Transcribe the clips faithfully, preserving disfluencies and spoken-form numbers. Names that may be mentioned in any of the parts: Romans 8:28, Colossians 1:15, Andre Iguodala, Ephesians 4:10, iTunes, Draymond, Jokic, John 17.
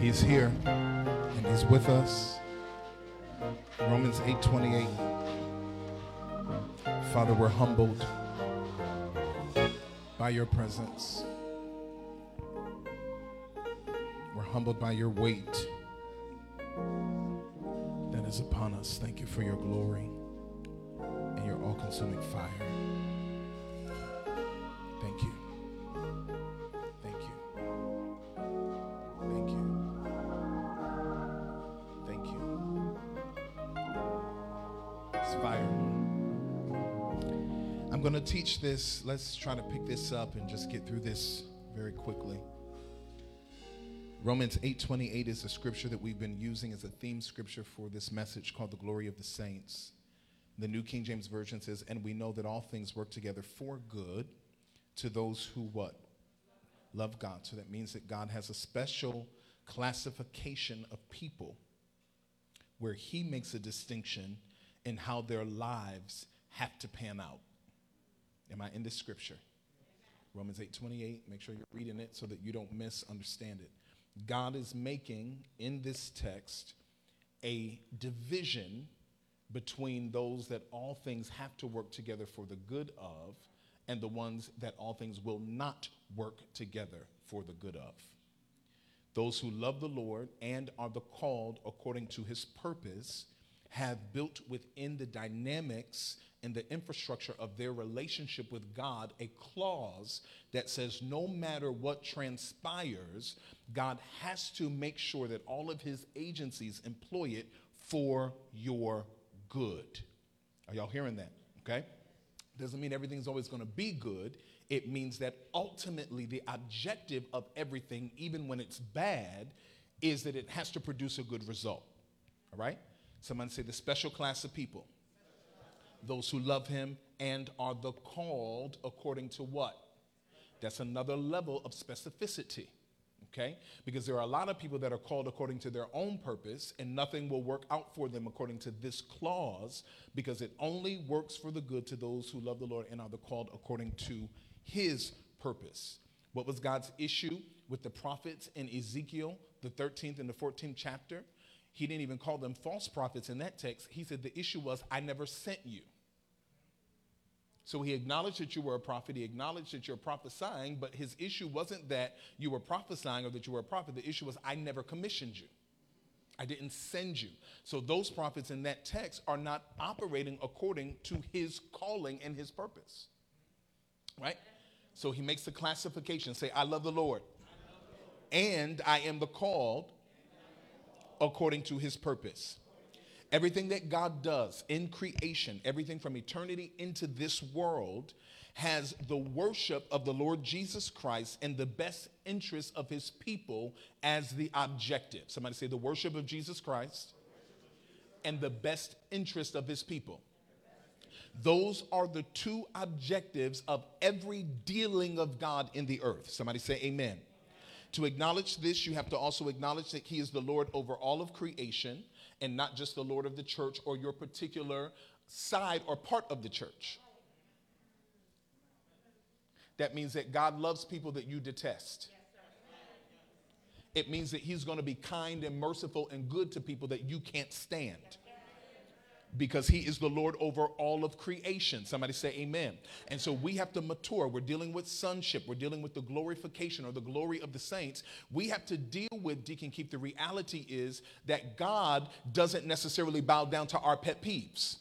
He's here and he's with us. Romans eight twenty-eight. Father, we're humbled by your presence. We're humbled by your weight that is upon us. Thank you for your glory and your all-consuming fire. Thank you. Thank you. Thank you. Thank you. It's fire. I'm going to teach this. Let's try to pick this up and just get through this very quickly. Romans eight twenty-eight is a scripture that we've been using as a theme scripture for this message called The Glory of the Saints. The New King James Version says, and we know that all things work together for good to those who what? Love God. So that means that God has a special classification of people where he makes a distinction in how their lives have to pan out. Am I in this scripture? Romans eight twenty-eight, make sure you're reading it so that you don't misunderstand it. God is making, in this text, a division between those that all things have to work together for the good of and the ones that all things will not work together for the good of. Those who love the Lord and are the called according to his purpose have built within the dynamics and the infrastructure of their relationship with God a clause that says no matter what transpires, God has to make sure that all of his agencies employ it for your good. Are y'all hearing that? Okay? Doesn't mean everything's always going to be good. It means that ultimately the objective of everything, even when it's bad, is that it has to produce a good result. All right? Someone say the special class of people. Those who love him and are the called according to what? That's another level of specificity. Okay? Because there are a lot of people that are called according to their own purpose, and nothing will work out for them according to this clause, because it only works for the good to those who love the Lord and are the called according to his purpose. What was God's issue with the prophets in Ezekiel, the thirteenth and the fourteenth chapter? He didn't even call them false prophets in that text. He said the issue was, I never sent you. So he acknowledged that you were a prophet. He acknowledged that you're prophesying, but his issue wasn't that you were prophesying or that you were a prophet. The issue was, I never commissioned you. I didn't send you. So those prophets in that text are not operating according to his calling and his purpose. Right? So he makes the classification. Say, I love the Lord. I love the Lord. And I am the called according to his purpose. Everything that God does in creation, everything from eternity into this world, has the worship of the Lord Jesus Christ and the best interest of his people as the objective. Somebody say the worship of Jesus Christ and the best interest of his people. Those are the two objectives of every dealing of God in the earth. Somebody say amen. To acknowledge this, you have to also acknowledge that he is the Lord over all of creation, and not just the Lord of the church or your particular side or part of the church. That means that God loves people that you detest. It means that he's going to be kind and merciful and good to people that you can't stand, because he is the Lord over all of creation. Somebody say amen. And so we have to mature. We're dealing with sonship. We're dealing with the glorification or the glory of the saints. We have to deal with, Deacon Keith, the reality is that God doesn't necessarily bow down to our pet peeves.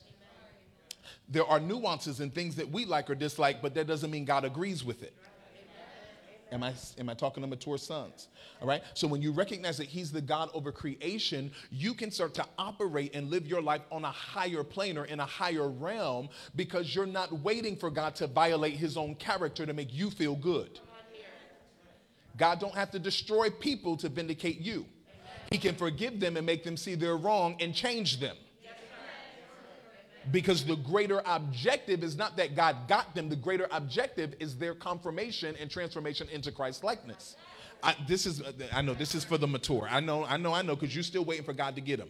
There are nuances and things that we like or dislike, but that doesn't mean God agrees with it. Am I, am I talking to mature sons? All right. So when you recognize that he's the God over creation, you can start to operate and live your life on a higher plane or in a higher realm, because you're not waiting for God to violate his own character to make you feel good. God don't have to destroy people to vindicate you. He can forgive them and make them see they're wrong and change them. Because the greater objective is not that God got them. The greater objective is their confirmation and transformation into Christ's likeness. I, this is, I know this is for the mature. I know, I know, I know, because you're still waiting for God to get them.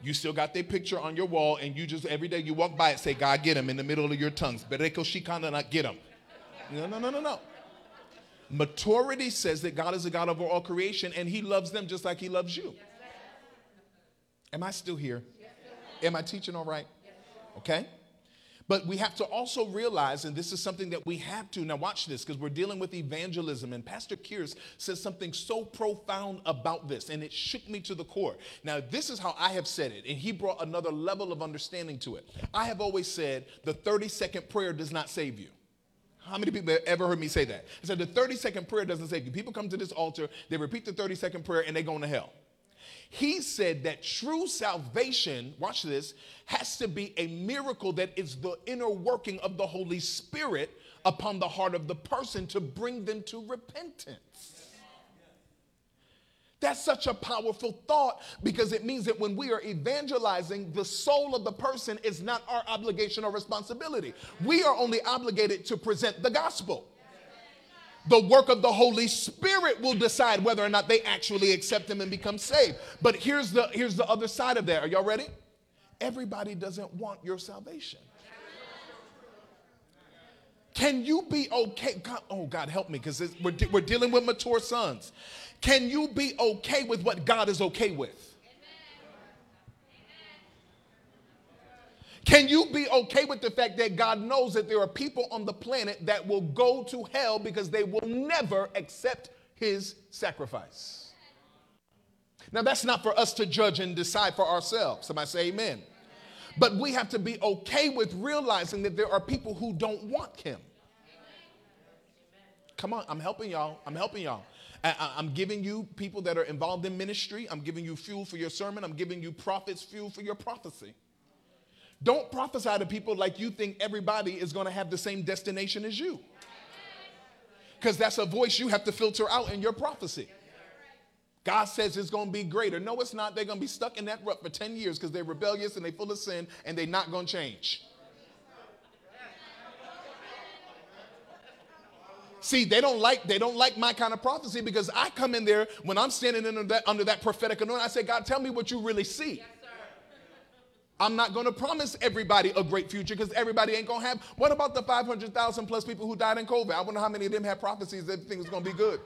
You still got their picture on your wall, and you just, every day you walk by it, say, God, get them, in the middle of your tongues. Bereko shikana, not get them. No, no, no, no, no. Maturity says that God is a God over all creation, and he loves them just like he loves you. Yes. Am I still here? Yes. Am I teaching all right? Yes. Okay. But we have to also realize, and this is something that we have to, now watch this, because we're dealing with evangelism, and Pastor Kears says something so profound about this, and it shook me to the core. Now, this is how I have said it, and he brought another level of understanding to it. I have always said the thirty-second prayer does not save you. How many people have ever heard me say that? I said the thirty-second prayer doesn't save you. People come to this altar, they repeat the thirty-second prayer, and they go into hell. He said that true salvation, watch this, has to be a miracle that is the inner working of the Holy Spirit upon the heart of the person to bring them to repentance. That's such a powerful thought, because it means that when we are evangelizing, the soul of the person is not our obligation or responsibility. We are only obligated to present the gospel. The work of the Holy Spirit will decide whether or not they actually accept him and become saved. But here's the, here's the other side of that. Are y'all ready? Everybody doesn't want your salvation. Can you be okay? God, oh, God, help me, because we're, de- we're dealing with mature sons. Can you be okay with what God is okay with? Can you be okay with the fact that God knows that there are people on the planet that will go to hell because they will never accept his sacrifice? Now, that's not for us to judge and decide for ourselves. Somebody say amen. But we have to be okay with realizing that there are people who don't want him. Come on, I'm helping y'all. I'm helping y'all. I, I'm giving you people that are involved in ministry. I'm giving you fuel for your sermon. I'm giving you prophets fuel for your prophecy. Don't prophesy to people like you think everybody is going to have the same destination as you, because that's a voice you have to filter out in your prophecy. God says it's going to be greater. No, it's not. They're going to be stuck in that rut for ten years because they're rebellious and they're full of sin and they're not going to change. See, they don't like they don't like my kind of prophecy, because I come in there when I'm standing under that, under that prophetic anointing. I say, God, tell me what you really see. I'm not going to promise everybody a great future, because everybody ain't going to have. What about the five hundred thousand plus people who died in COVID? I wonder how many of them had prophecies that everything was going to be good.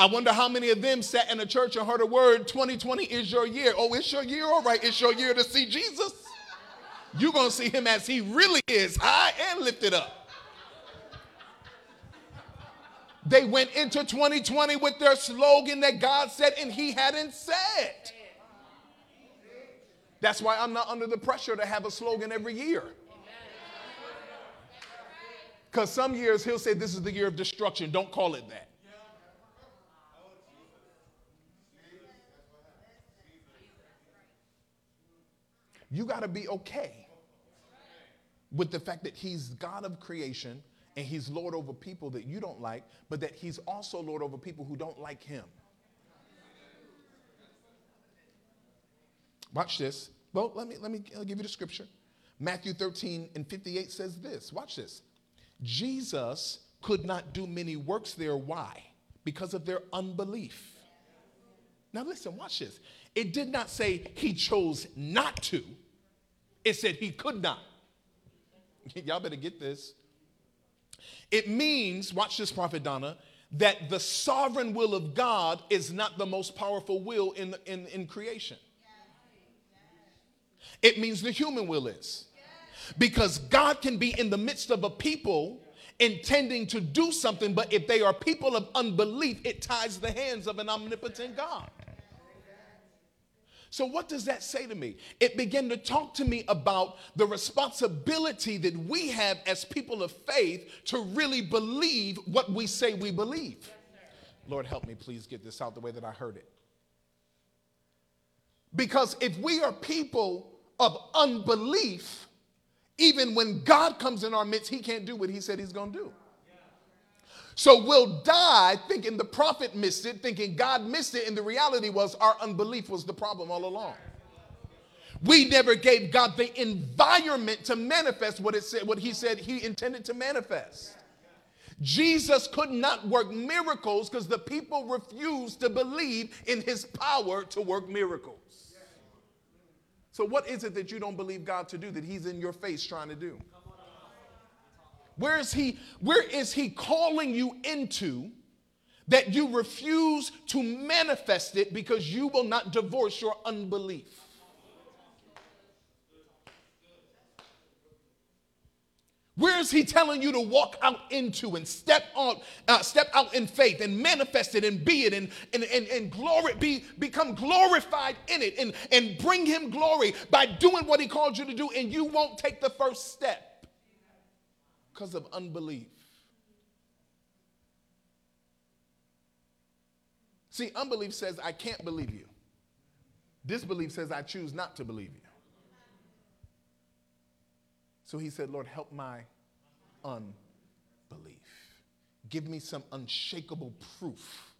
I wonder how many of them sat in a church and heard a word, twenty twenty is your year. Oh, it's your year? All right, it's your year to see Jesus. You're going to see him as he really is, high and lifted up. They went into twenty twenty with their slogan that God said and he hadn't said. That's why I'm not under the pressure to have a slogan every year. Because some years he'll say this is the year of destruction. Don't call it that. You got to be okay with the fact that he's God of creation and he's Lord over people that you don't like, but that he's also Lord over people who don't like him. Watch this. Well, let me let me I'll give you the scripture. Matthew thirteen and fifty-eight says this. Watch this. Jesus could not do many works there. Why? Because of their unbelief. Now listen, watch this. It did not say he chose not to. It said he could not. Y'all better get this. It means, watch this, Prophet Donna, that the sovereign will of God is not the most powerful will in, in, in creation. It means the human will is. Because God can be in the midst of a people intending to do something, but if they are people of unbelief, it ties the hands of an omnipotent God. So what does that say to me? It began to talk to me about the responsibility that we have as people of faith to really believe what we say we believe. Lord, help me please get this out the way that I heard it. Because if we are people of unbelief, even when God comes in our midst, he can't do what he said he's going to do. So we'll die thinking the prophet missed it, thinking God missed it, and the reality was our unbelief was the problem all along. We never gave God the environment to manifest what it said, what he said he intended to manifest. Jesus could not work miracles because the people refused to believe in his power to work miracles. So what is it that you don't believe God to do that he's in your face trying to do? Where is he, where is he calling you into that you refuse to manifest it because you will not divorce your unbelief? Where is he telling you to walk out into and step on, uh, step out in faith and manifest it and be it and, and, and, and glory, be, become glorified in it and, and bring him glory by doing what he called you to do, and you won't take the first step because of unbelief? See, unbelief says, I can't believe you. Disbelief says, I choose not to believe you. So he said, Lord, help my unbelief. Give me some unshakable proof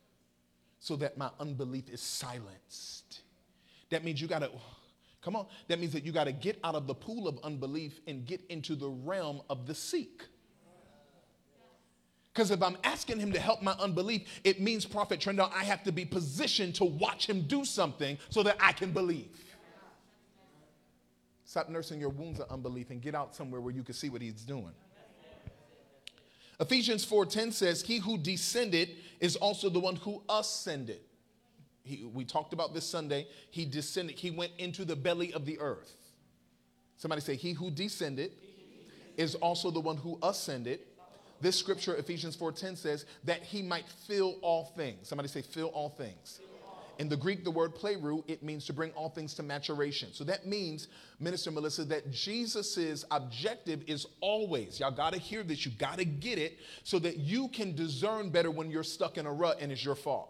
so that my unbelief is silenced. That means you got to, come on, that means that you got to get out of the pool of unbelief and get into the realm of the seek. Because if I'm asking him to help my unbelief, it means, Prophet Trendell, I have to be positioned to watch him do something so that I can believe. Stop nursing your wounds of unbelief and get out somewhere where you can see what he's doing. Ephesians four ten says, he who descended is also the one who ascended. He, we talked about this Sunday. He descended. He went into the belly of the earth. Somebody say, he who descended is also the one who ascended. This scripture, Ephesians four ten, says that he might fill all things. Somebody say, fill all things. In the Greek, the word plerou, it means to bring all things to maturation. So that means, Minister Melissa, that Jesus's objective is always, y'all got to hear this, you got to get it, so that you can discern better when you're stuck in a rut and it's your fault.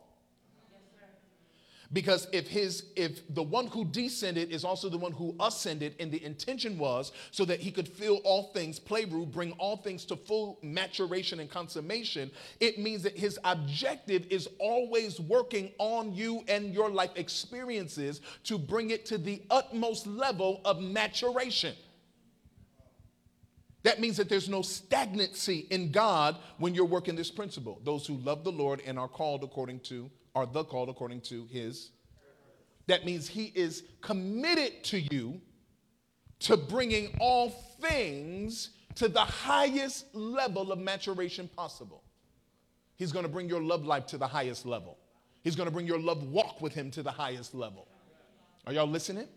Because if his, if the one who descended is also the one who ascended, and the intention was so that he could fill all things, plerou, bring all things to full maturation and consummation, it means that his objective is always working on you and your life experiences to bring it to the utmost level of maturation. That means that there's no stagnancy in God when you're working this principle. Those who love the Lord and are called according to Are the called according to his. That means he is committed to you to bringing all things to the highest level of maturation possible. He's going to bring your love life to the highest level. He's going to bring your love walk with him to the highest level. Are y'all listening?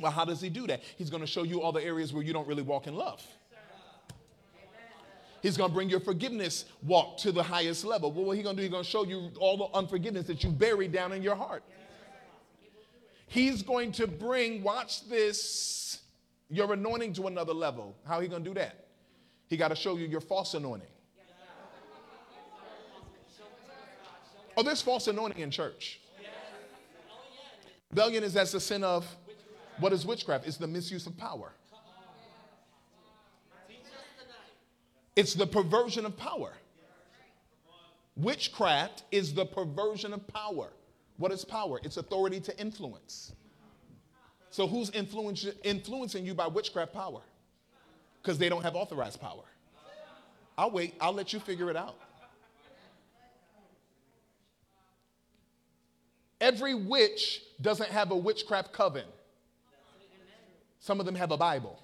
Well, how does he do that? He's going to show you all the areas where you don't really walk in love. He's going to bring your forgiveness walk to the highest level. Well, what he's going to do, he's going to show you all the unforgiveness that you buried down in your heart. He's going to bring, watch this, your anointing to another level. How he going to do that? He got to show you your false anointing. Oh, there's false anointing in church. Rebellion is as the sin of, what is witchcraft? It's the misuse of power. It's the perversion of power. Witchcraft is the perversion of power. What is power? It's authority to influence. So who's influencing you by witchcraft power? Because they don't have authorized power. I'll wait. I'll let you figure it out. Every witch doesn't have a witchcraft coven. Some of them have a Bible.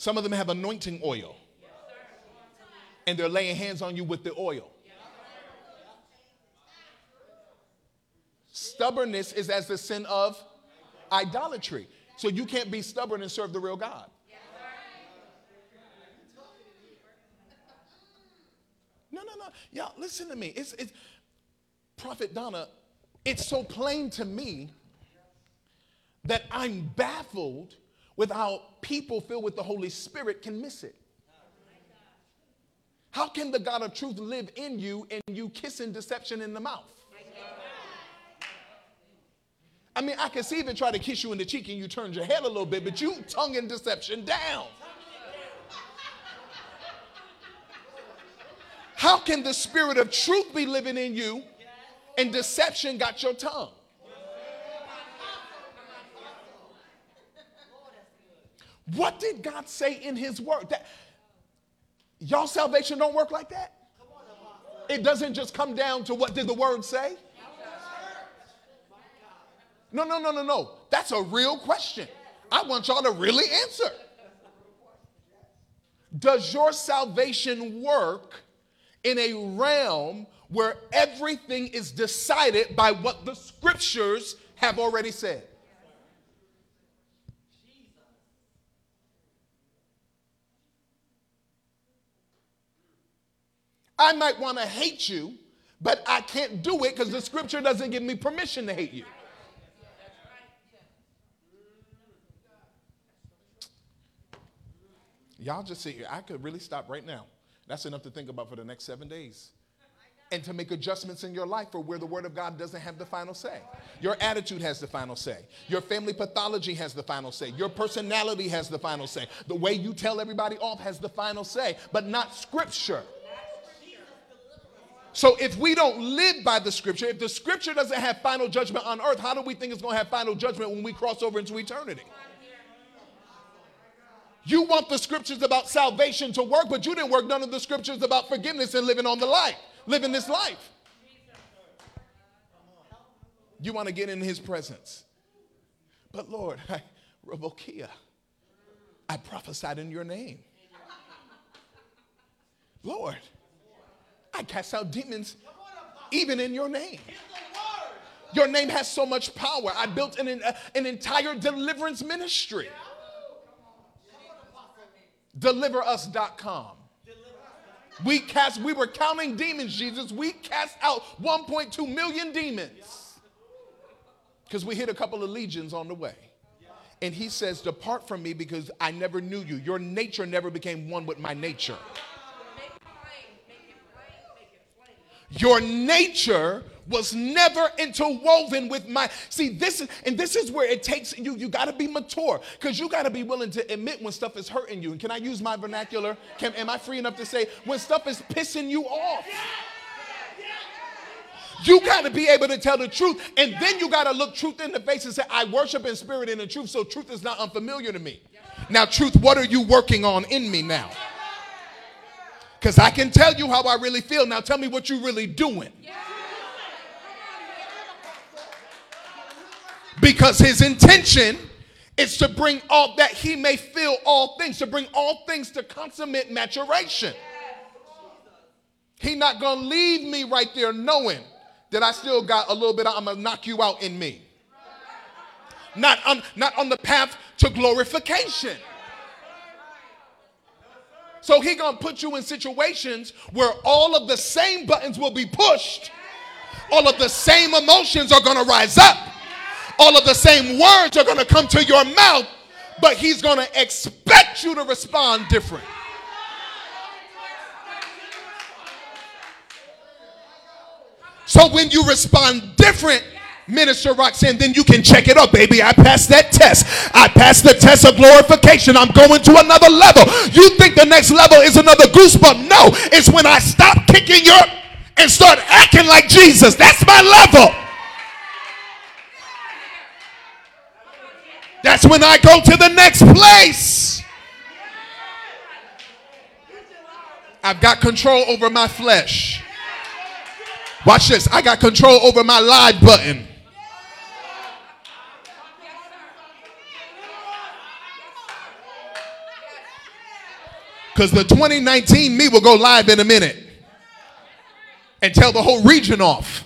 Some of them have anointing oil, and they're laying hands on you with the oil. Stubbornness is as the sin of idolatry. So you can't be stubborn and serve the real God. No, no, no. Y'all, listen to me. It's, it's, Prophet Donna, it's so plain to me that I'm baffled with how people filled with the Holy Spirit can miss it. How can the God of truth live in you and you kissing deception in the mouth? I mean, I can see them try to kiss you in the cheek and you turned your head a little bit, but you tonguing deception down. How can the spirit of truth be living in you and deception got your tongue? What did God say in his word? That, y'all salvation don't work like that. It doesn't just come down to what did the word say. No, no, no, no, no. That's a real question. I want y'all to really answer. Does your salvation work in a realm where everything is decided by what the scriptures have already said? I might want to hate you, but I can't do it because the scripture doesn't give me permission to hate you. Y'all just sit here. I could really stop right now. That's enough to think about for the next seven days. And to make adjustments in your life for where the word of God doesn't have the final say. Your attitude has the final say. Your family pathology has the final say. Your personality has the final say. The way you tell everybody off has the final say, but not scripture. So if we don't live by the scripture, if the scripture doesn't have final judgment on earth, how do we think it's going to have final judgment when we cross over into eternity? You want the scriptures about salvation to work, but you didn't work none of the scriptures about forgiveness and living on the life, living this life. You want to get in his presence. But Lord, I, Robokia, I prophesied in your name. Lord, I cast out demons even in your name. Your name has so much power. I built an, an, an entire deliverance ministry. Deliver us dot com. We cast, we were counting demons, Jesus. We cast out one point two million demons because we hit a couple of legions on the way. And he says, depart from me because I never knew you. Your nature never became one with my nature. Your nature was never interwoven with my, see, this is, and this is where it takes you, you got to be mature because you got to be willing to admit when stuff is hurting you. And can I use my vernacular? Can, am I free enough to say when stuff is pissing you off? You got to be able to tell the truth, and then you got to look truth in the face and say, I worship in spirit and in truth, so truth is not unfamiliar to me. Now, truth, what are you working on in me now? Because I can tell you how I really feel. Now tell me what you're really doing. Because his intention is to bring all that he may feel all things, to bring all things to consummate maturation. He's not going to leave me right there knowing that I still got a little bit of, I'm going to knock you out in me. Not on, not on the path to glorification. So he's going to put you in situations where all of the same buttons will be pushed. All of the same emotions are going to rise up. All of the same words are going to come to your mouth. But he's going to expect you to respond different. So when you respond different, Minister Roxanne, then you can check it up, baby. I passed that test. I passed the test of glorification. I'm going to another level. You think the next level is another goosebump? No, it's when I stop kicking your and start acting like Jesus. That's my level. That's when I go to the next place. I've got control over my flesh. Watch this. I got control over my live button. Because the twenty nineteen me will go live in a minute and tell the whole region off.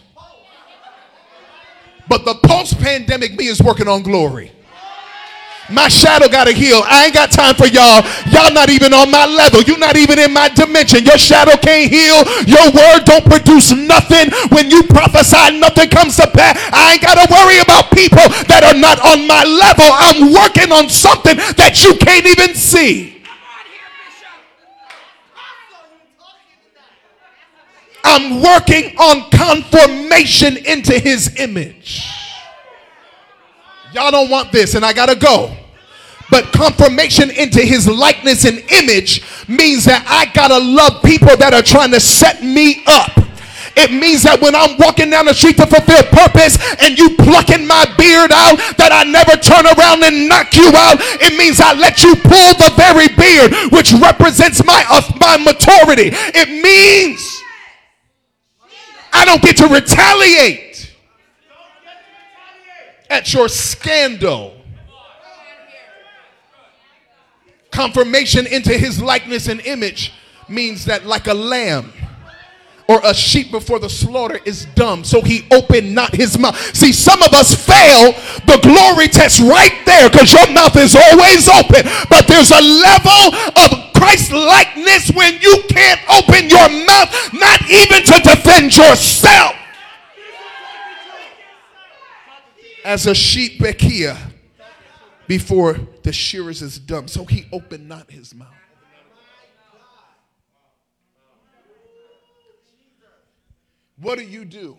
But the post-pandemic me is working on glory. My shadow got to heal. I ain't got time for y'all. Y'all not even on my level. You're not even in my dimension. Your shadow can't heal. Your word don't produce nothing. When you prophesy, nothing comes to pass. I ain't got to worry about people that are not on my level. I'm working on something that you can't even see. I'm working on conformation into his image. Y'all don't want this, and I gotta go. But confirmation into his likeness and image means that I gotta love people that are trying to set me up. It means that when I'm walking down the street to fulfill purpose and you plucking my beard out, that I never turn around and knock you out. It means I let you pull the very beard, which represents my, uh, my maturity. It means I don't get to retaliate at your scandal. Confirmation into his likeness and image means that like a lamb or a sheep before the slaughter is dumb, so he opened not his mouth. See, some of us fail the glory test right there because your mouth is always open. But there's a level of Christ-likeness when you can't open your mouth, not even to defend yourself. As a sheep Bekia before the shearers is dumb, so he opened not his mouth. What do you do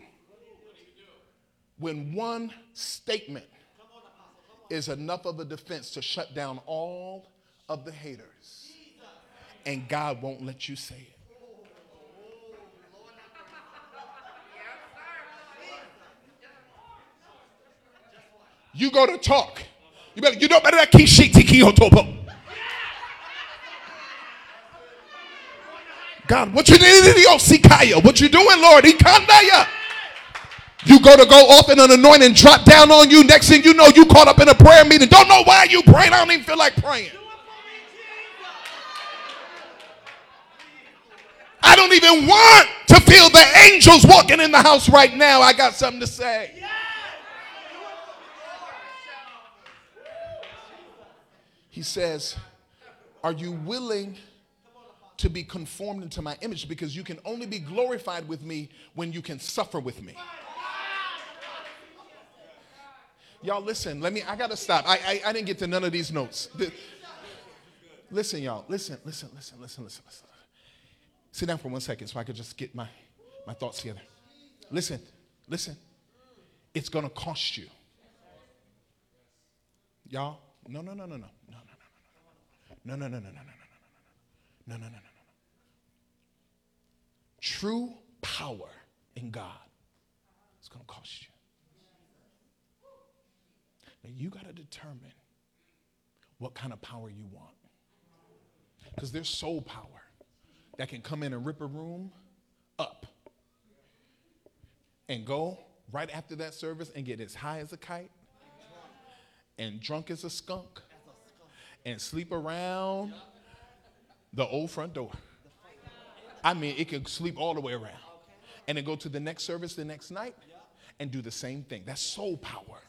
when one statement is enough of a defense to shut down all of the haters and God won't let you say it? You go to talk. You better, you know better that kishi tiki otopo. God, what you doing? What you doing, Lord? You go to go off in an anointing, drop down on you. Next thing you know, you caught up in a prayer meeting. Don't know why you prayed. I don't even feel like praying. I don't even want to feel the angels walking in the house right now. I got something to say. He says, are you willing to be conformed into my image? Because you can only be glorified with me when you can suffer with me. Y'all listen, let me, I gotta stop. I, I, I didn't get to none of these notes. The, listen, y'all, listen, listen, listen, listen, listen, listen. Sit down for one second so I could just get my, my thoughts together. Listen, listen, it's gonna cost you. Y'all, no, no, no, no, no, no, no, no, no, no, no, no, no, no, no, no. No, no, no, no, no. True power in God is going to cost you. Now, you got to determine what kind of power you want. Because there's soul power that can come in and rip a room up and go right after that service and get as high as a kite and drunk as a skunk and sleep around the old front door. I mean, it can sleep all the way around. And then go to the next service the next night and do the same thing. That's soul power.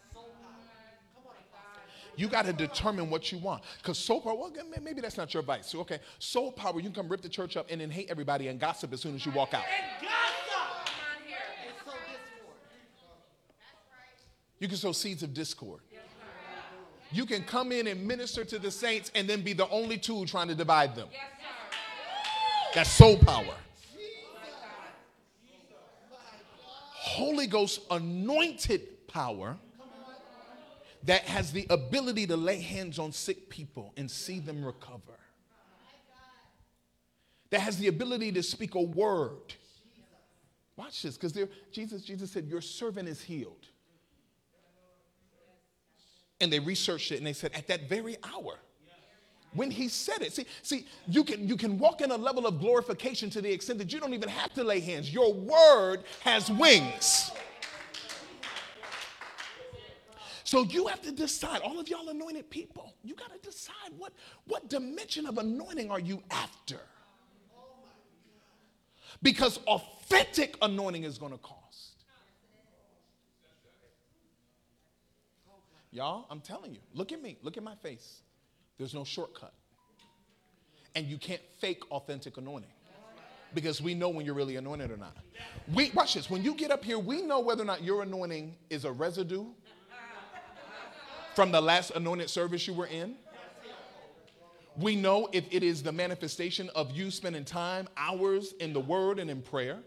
You got to determine what you want. Because soul power, well, maybe that's not your vice. So, okay, soul power, you can come rip the church up and then hate everybody and gossip as soon as you walk out. You can sow seeds of discord. You can come in and minister to the saints and then be the only two trying to divide them. That's soul power. Holy Ghost anointed power that has the ability to lay hands on sick people and see them recover. That has the ability to speak a word. Watch this, because Jesus, Jesus said, your servant is healed. And they researched it and they said, at that very hour, when he said it. See, see, you can you can walk in a level of glorification to the extent that you don't even have to lay hands. Your word has wings. So you have to decide, all of y'all anointed people, you got to decide what, what dimension of anointing are you after? Because authentic anointing is going to cost. Y'all, I'm telling you, look at me, look at my face. There's no shortcut. And you can't fake authentic anointing because we know when you're really anointed or not. We, watch this, when you get up here, we know whether or not your anointing is a residue from the last anointed service you were in. We know if it is the manifestation of you spending time, hours in the word and in prayer.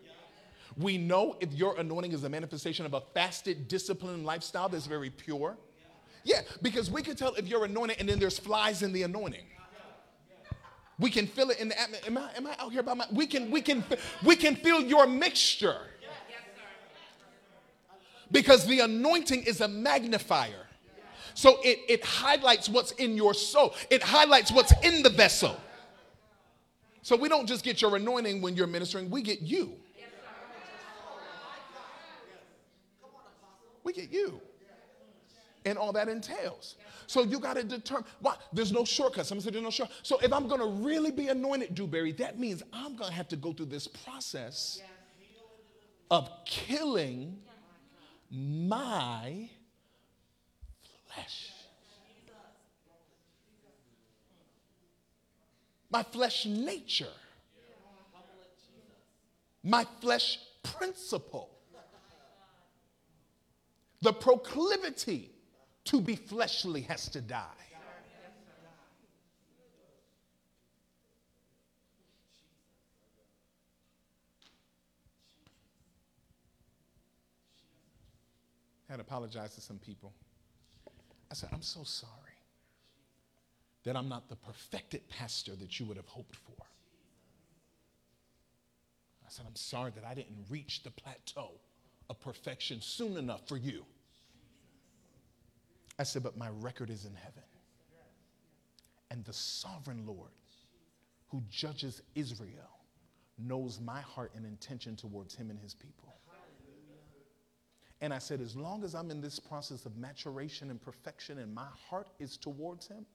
We know if your anointing is a manifestation of a fasted, disciplined lifestyle that's very pure. Yeah, because we can tell if you're anointed and then there's flies in the anointing. We can feel it in the atmosphere. Am I, am I out here by my... We can, we can, we can feel your mixture. Because the anointing is a magnifier. So it, it highlights what's in your soul. It highlights what's in the vessel. So we don't just get your anointing when you're ministering. We get you. We get you. and all that entails. So you got to determine, why? There's no shortcuts. Somebody said there's no shortcuts. So if I'm going to really be anointed, Dewberry, that means I'm going to have to go through this process of killing my flesh. My flesh nature. My flesh principle. The proclivity to be fleshly has to die. I had to apologize to some people. I said, I'm so sorry that I'm not the perfected pastor that you would have hoped for. I said, I'm sorry that I didn't reach the plateau of perfection soon enough for you. I said, but my record is in heaven. And the sovereign Lord who judges Israel knows my heart and intention towards him and his people. And I said, as long as I'm in this process of maturation and perfection and my heart is towards him,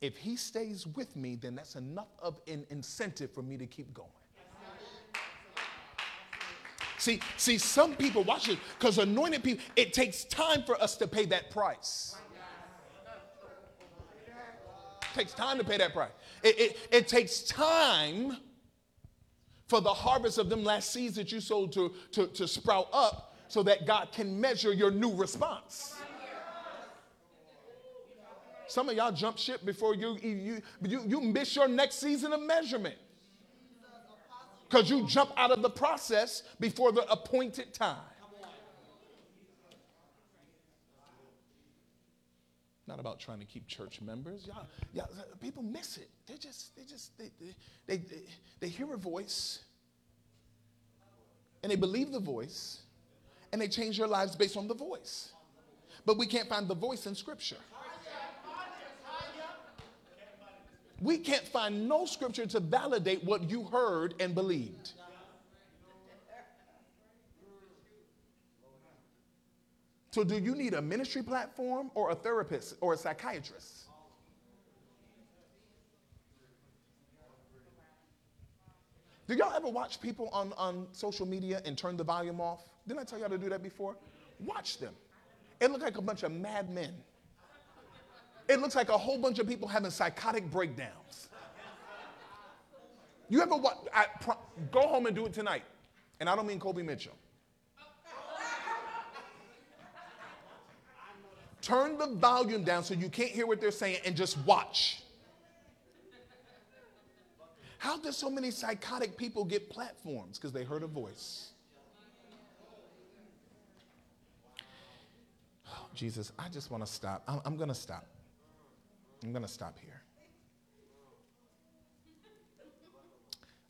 if he stays with me, then that's enough of an incentive for me to keep going. See, see, some people, watch it, because anointed people, it takes time for us to pay that price. It takes time to pay that price. It, it, it takes time for the harvest of them last seeds that you sowed to, to, to sprout up so that God can measure your new response. Some of y'all jump ship before you, you, you, you miss your next season of measurement. Because you jump out of the process before the appointed time. Not about trying to keep church members. Y'all, y'all, people miss it. They just, they just, they, they, they, they hear a voice, and they believe the voice, and they change their lives based on the voice. But we can't find the voice in Scripture. We can't find no scripture to validate what you heard and believed. So do you need a ministry platform or a therapist or a psychiatrist? Do y'all ever watch people on, on social media and turn the volume off? Didn't I tell y'all to do that before? Watch them. It looked like a bunch of madmen. It looks like a whole bunch of people having psychotic breakdowns. You ever watch? I, pro, go home and do it tonight. And I don't mean Kobe Mitchell. Turn the volume down so you can't hear what they're saying and just watch. How do so many psychotic people get platforms? Because they heard a voice. Oh, Jesus, I just want to stop. I'm, I'm going to stop. I'm going to stop here.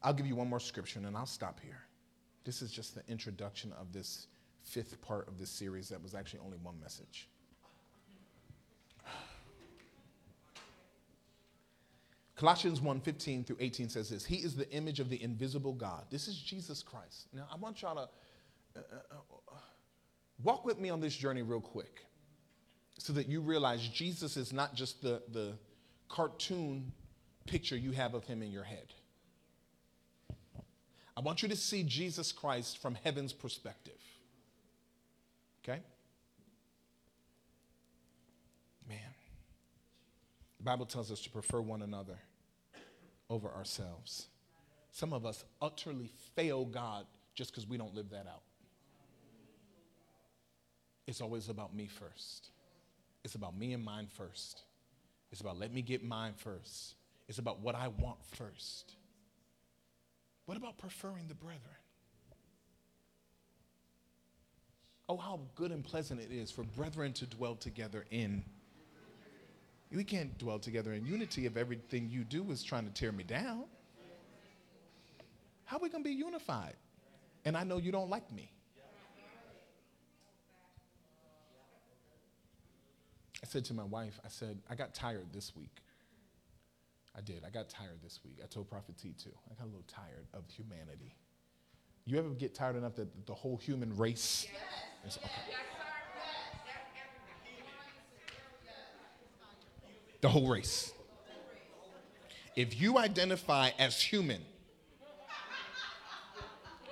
I'll give you one more scripture and then I'll stop here. This is just the introduction of this fifth part of this series that was actually only one message. Colossians one fifteen through eighteen says this. He is the image of the invisible God. This is Jesus Christ. Now, I want y'all to uh, uh, uh, walk with me on this journey real quick, so that you realize Jesus is not just the, the cartoon picture you have of him in your head. I want you to see Jesus Christ from heaven's perspective. Okay? Man. The Bible tells us to prefer one another over ourselves. Some of us utterly fail God just because we don't live that out. It's always about me first. It's about me and mine first. It's about let me get mine first. It's about what I want first. What about preferring the brethren? Oh, how good and pleasant it is for brethren to dwell together in. We can't dwell together in unity if everything you do is trying to tear me down. How are we going to be unified? And I know you don't like me. I said to my wife, I said, I got tired this week. I did. I got tired this week. I told Prophet T too. I got a little tired of humanity. You ever get tired enough that the whole human race? Yes. Is, okay. Yes, sir. Yes. The whole race. If you identify as human,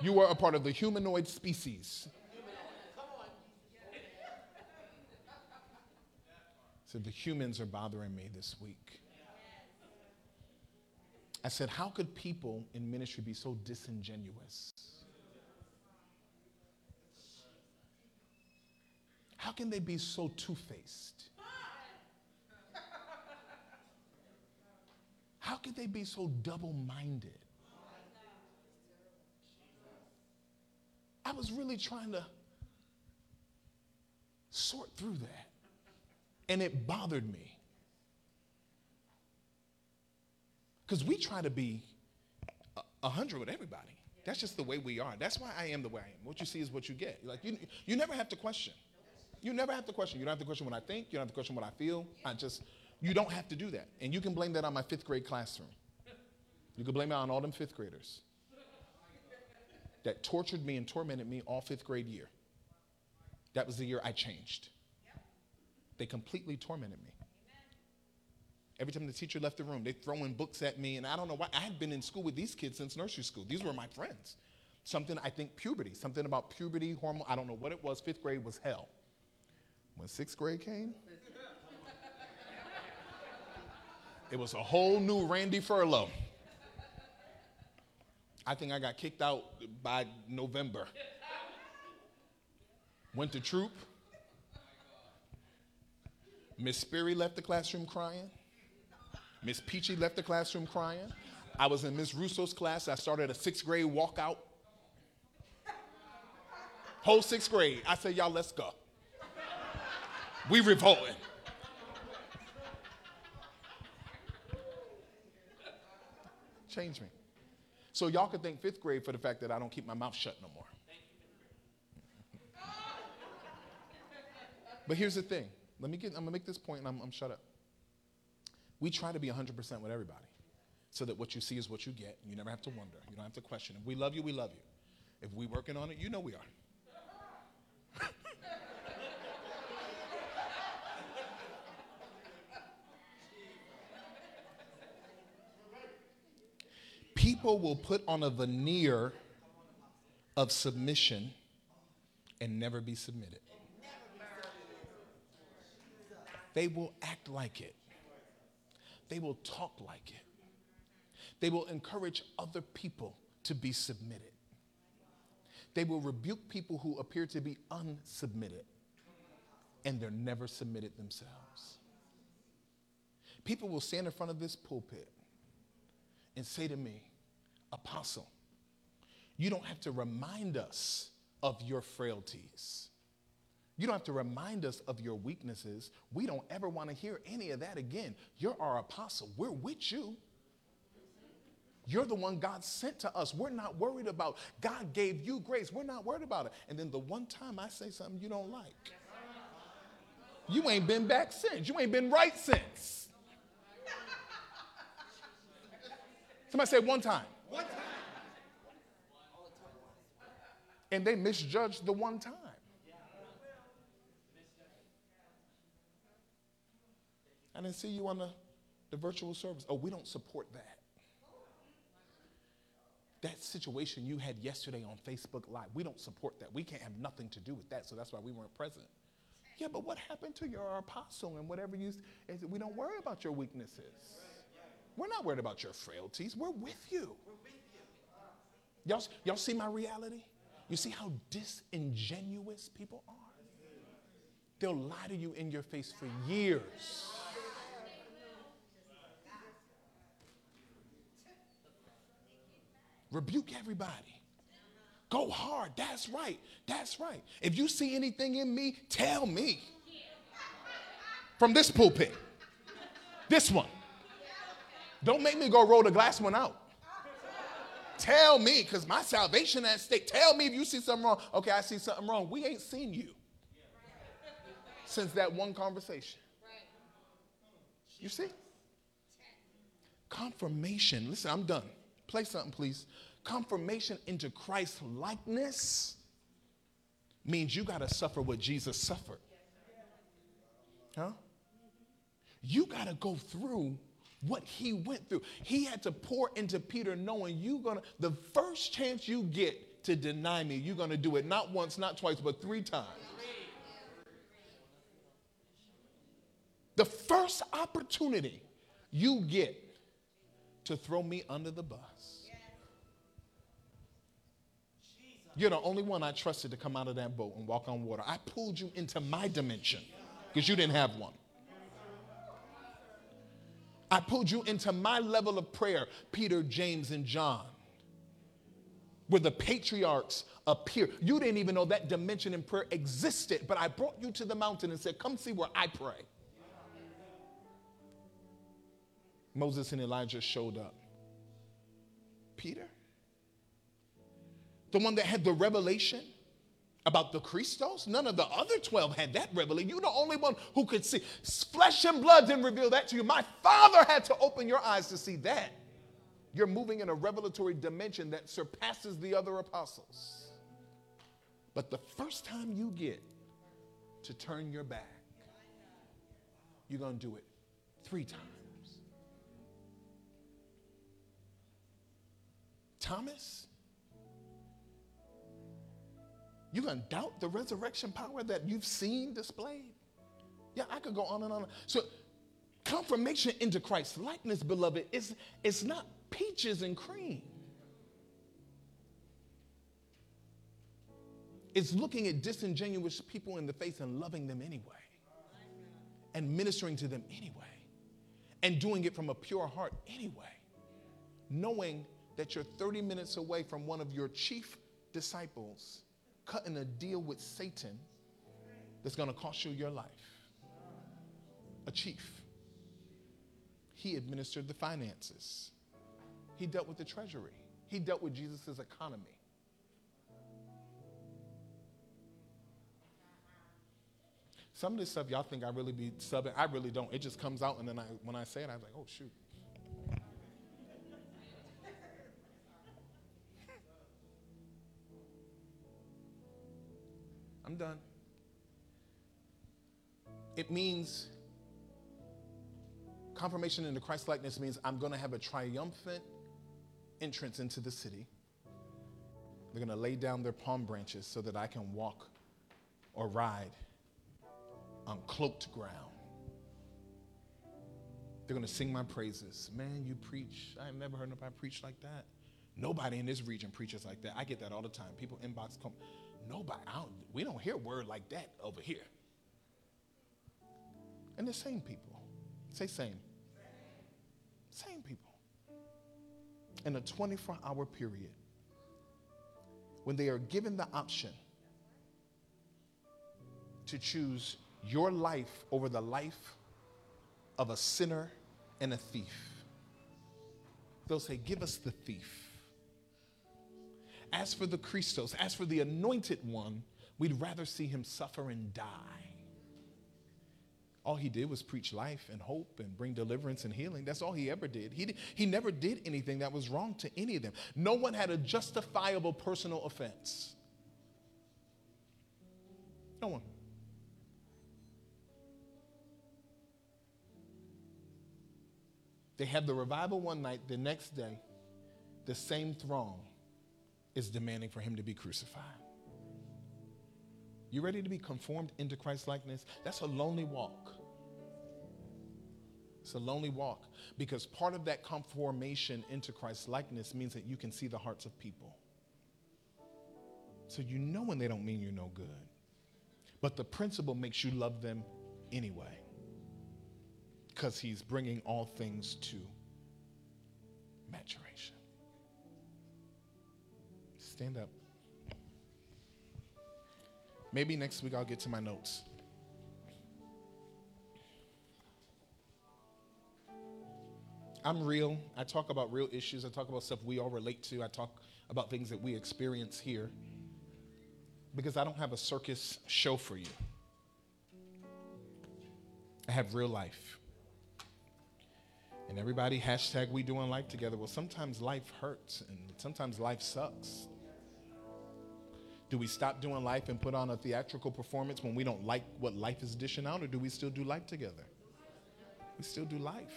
you are a part of the humanoid species. So the humans are bothering me this week. I said, how could people in ministry be so disingenuous? How can they be so two-faced? How could they be so double-minded? I was really trying to sort through that, and it bothered me. Because we try to be a hundred with everybody. That's just the way we are. That's why I am the way I am. What you see is what you get. Like you, you never have to question. You never have to question. You don't have to question what I think. You don't have to question what I feel. I just, you don't have to do that. And you can blame that on my fifth grade classroom. You can blame it on all them fifth graders that tortured me and tormented me all fifth grade year. That was the year I changed. They completely tormented me. Every time the teacher left the room, they throwing books at me, and I don't know why. I had been in school with these kids since nursery school. These were my friends. Something, I think, puberty. Something about puberty, hormone. I don't know what it was. Fifth grade was hell. When sixth grade came, it was a whole new Randy Furlow. I think I got kicked out by November. Went to troop. Miss Sperry left the classroom crying. Miss Peachy left the classroom crying. I was in Miss Russo's class. I started a sixth grade walkout. Whole sixth grade. I said, y'all, let's go. We revolting. Change me. So y'all could thank fifth grade for the fact that I don't keep my mouth shut no more. But here's the thing. Let me get, I'm gonna make this point and I'm, I'm shut up. We try to be one hundred percent with everybody so that what you see is what you get. You never have to wonder. You don't have to question. If we love you, we love you. If we're working on it, you know we are. People will put on a veneer of submission and never be submitted. They will act like it. They will talk like it. They will encourage other people to be submitted. They will rebuke people who appear to be unsubmitted, and they're never submitted themselves. People will stand in front of this pulpit and say to me, Apostle, you don't have to remind us of your frailties. You don't have to remind us of your weaknesses. We don't ever want to hear any of that again. You're our apostle. We're with you. You're the one God sent to us. We're not worried about. God gave you grace. We're not worried about it. And then the one time I say something you don't like, you ain't been back since. You ain't been right since. Somebody say one time. One time. And they misjudged the one time. I didn't see you on the, the virtual service. Oh, we don't support that. That situation you had yesterday on Facebook Live, we don't support that. We can't have nothing to do with that, so that's why we weren't present. Yeah, but what happened to your apostle and whatever you, is we don't worry about your weaknesses. We're not worried about your frailties. We're with you. Y'all, y'all see my reality? You see how disingenuous people are? They'll lie to you in your face for years. Rebuke everybody. Go hard. That's right. That's right. If you see anything in me, tell me. From this pulpit. This one. Don't make me go roll the glass one out. Tell me, because my salvation at stake. Tell me if you see something wrong. Okay, I see something wrong. We ain't seen you since that one conversation. You see? Confirmation. Listen, I'm done. Play something, please. Confirmation into Christ's likeness means you got to suffer what Jesus suffered. Huh? you got to go through what he went through. He had to pour into Peter knowing you're going to, the first chance you get to deny me, you're going to do it not once, not twice, but three times. The first opportunity you get to throw me under the bus. You're the only one I trusted to come out of that boat and walk on water. I pulled you into my dimension because you didn't have one. I pulled you into my level of prayer. Peter, James, and John were the patriarchs up here. You didn't even know that dimension in prayer existed, but I brought you to the mountain and said, come see where I pray. Moses and Elijah showed up. Peter, the one that had the revelation about the Christos, none of the other twelve had that revelation. You're the only one who could see. Flesh and blood didn't reveal that to you. My Father had to open your eyes to see that. You're moving in a revelatory dimension that surpasses the other apostles. But the first time you get to turn your back, you're going to do it three times. Thomas, you're going to doubt the resurrection power that you've seen displayed? Yeah, I could go on and on. So confirmation into Christ's likeness, beloved, is it's not peaches and cream. It's looking at disingenuous people in the face and loving them anyway and ministering to them anyway and doing it from a pure heart anyway, knowing that you're thirty minutes away from one of your chief disciples cutting a deal with Satan that's going to cost you your life. A chief. He administered the finances. He dealt with the treasury. He dealt with Jesus' economy. Some of this stuff y'all think I really be subbing. I really don't. It just comes out, and then I, when I say it, I'm like, oh, shoot. I'm done. It means confirmation into Christ likeness means I'm going to have a triumphant entrance into the city. They're going to lay down their palm branches so that I can walk or ride on cloaked ground. They're going to sing my praises. Man, you preach. I've never heard nobody preach like that. Nobody in this region preaches like that. I get that all the time. People inbox come. Nobody, I don't, we don't hear a word like that over here. And the same people. Say same. Same, same people. In a twenty-four hour period, when they are given the option to choose your life over the life of a sinner and a thief, they'll say, give us the thief. As for the Christos, as for the anointed one, we'd rather see him suffer and die. All he did was preach life and hope and bring deliverance and healing. That's all he ever did. He, did, he never did anything that was wrong to any of them. No one had a justifiable personal offense. No one. They had the revival one night. The next day, the same throng is demanding for him to be crucified. You ready to be conformed into Christ's likeness? That's a lonely walk. It's a lonely walk because part of that conformation into Christ's likeness means that you can see the hearts of people. So you know when they don't mean you no good, but the principle makes you love them anyway because he's bringing all things to maturation. Stand up. Maybe next week I'll get to my notes. I'm real. I talk about real issues. I talk about stuff we all relate to. I talk about things that we experience here because I don't have a circus show for you. I have real life. And everybody, hashtag we doing life together. Well, sometimes life hurts and sometimes life sucks. Do we stop doing life and put on a theatrical performance when we don't like what life is dishing out, or do we still do life together? We still do life.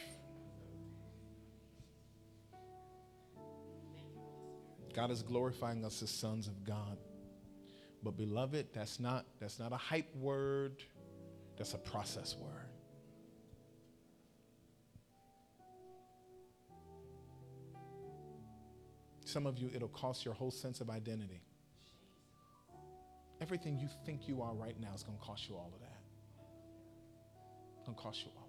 God is glorifying us as sons of God. But beloved, that's not, that's not a hype word. That's a process word. Some of you, it'll cost your whole sense of identity. Everything you think you are right now is going to cost you all of that. It's going to cost you all of that.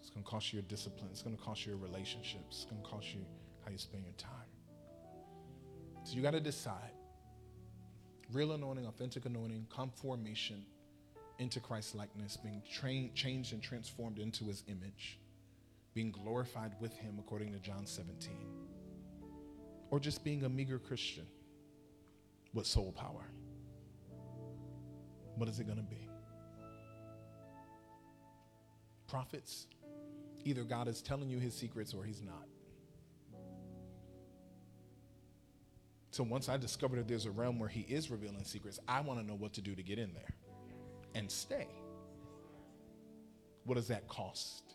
It's going to cost you your discipline. It's going to cost you your relationships. It's going to cost you how you spend your time. So you got to decide. Real anointing, authentic anointing, conformation into Christ's likeness, being tra- changed and transformed into his image, being glorified with him according to John seventeen, or just being a meager Christian with soul power. What is it going to be? Prophets, either God is telling you his secrets or he's not. So once I discovered that there's a realm where he is revealing secrets, I want to know what to do to get in there and stay. What does that cost?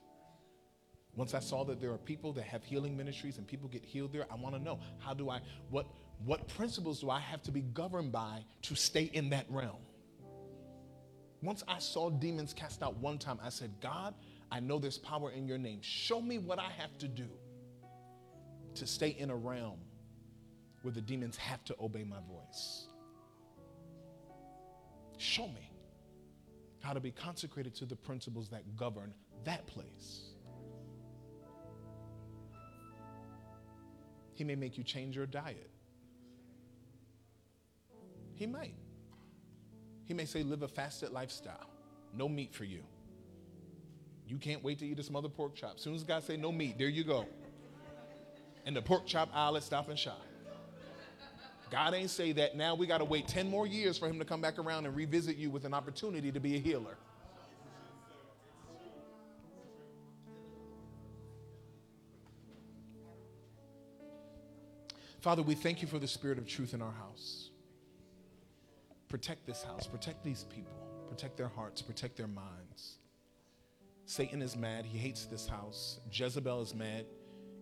Once I saw that there are people that have healing ministries and people get healed there, I want to know, how do I, what, what principles do I have to be governed by to stay in that realm? Once I saw demons cast out one time, I said, God, I know there's power in your name. Show me what I have to do to stay in a realm where the demons have to obey my voice. Show me how to be consecrated to the principles that govern that place. He may make you change your diet. He might. He may say, live a fasted lifestyle. No meat for you. You can't wait to eat a smothered pork chop. As soon as God say no meat, there you go. And the pork chop aisle at Stop and Shop. God ain't say that. Now we got to wait ten more years for him to come back around and revisit you with an opportunity to be a healer. Father, we thank you for the spirit of truth in our house. Protect this house. Protect these people. Protect their hearts. Protect their minds. Satan is mad. He hates this house. Jezebel is mad.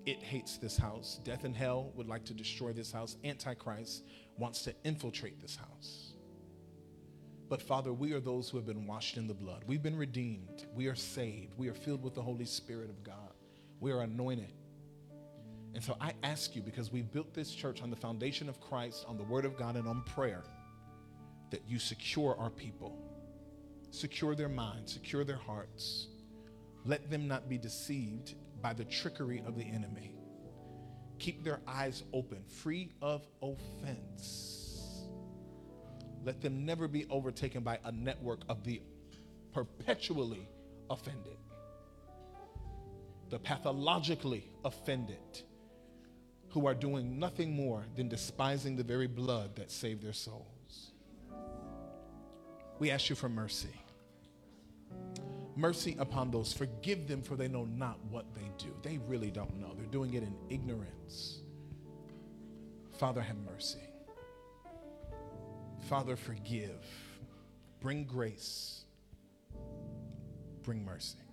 It hates this house. Death and hell would like to destroy this house. Antichrist wants to infiltrate this house. But Father, we are those who have been washed in the blood. We've been redeemed. We are saved. We are filled with the Holy Spirit of God. We are anointed. And so I ask you, because we built this church on the foundation of Christ, on the word of God, and on prayer, that you secure our people, secure their minds, secure their hearts. Let them not be deceived by the trickery of the enemy. Keep their eyes open, free of offense. Let them never be overtaken by a network of the perpetually offended, the pathologically offended, who are doing nothing more than despising the very blood that saved their souls. We ask you for mercy. Mercy upon those. Forgive them, for they know not what they do. They really don't know. They're doing it in ignorance. Father, have mercy. Father, forgive. Bring grace. Bring mercy.